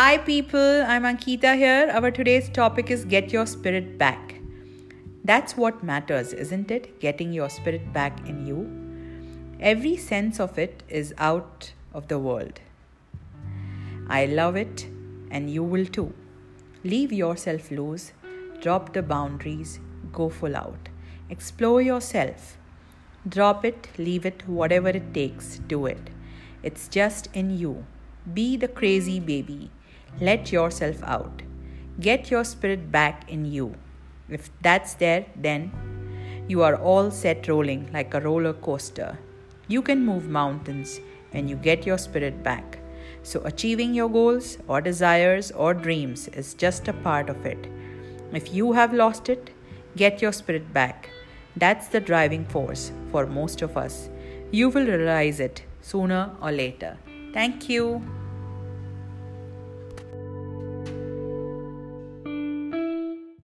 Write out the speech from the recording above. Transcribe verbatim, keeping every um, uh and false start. Hi people, I'm Ankita here. Our today's topic is get your spirit back. That's what matters, isn't it? Getting your spirit back in you. Every sense of it is out of the world. I love it and you will too. Leave yourself loose, drop the boundaries, go full out. Explore yourself. Drop it, leave it, whatever it takes, do it. It's just in you. Be the crazy baby. Let yourself out. Get your spirit back in you. If that's there, then you are all set rolling like a roller coaster. You can move mountains when you get your spirit back. So achieving your goals or desires or dreams is just a part of it. If you have lost it, get your spirit back. That's the driving force for most of us. You will realize it sooner or later. Thank you.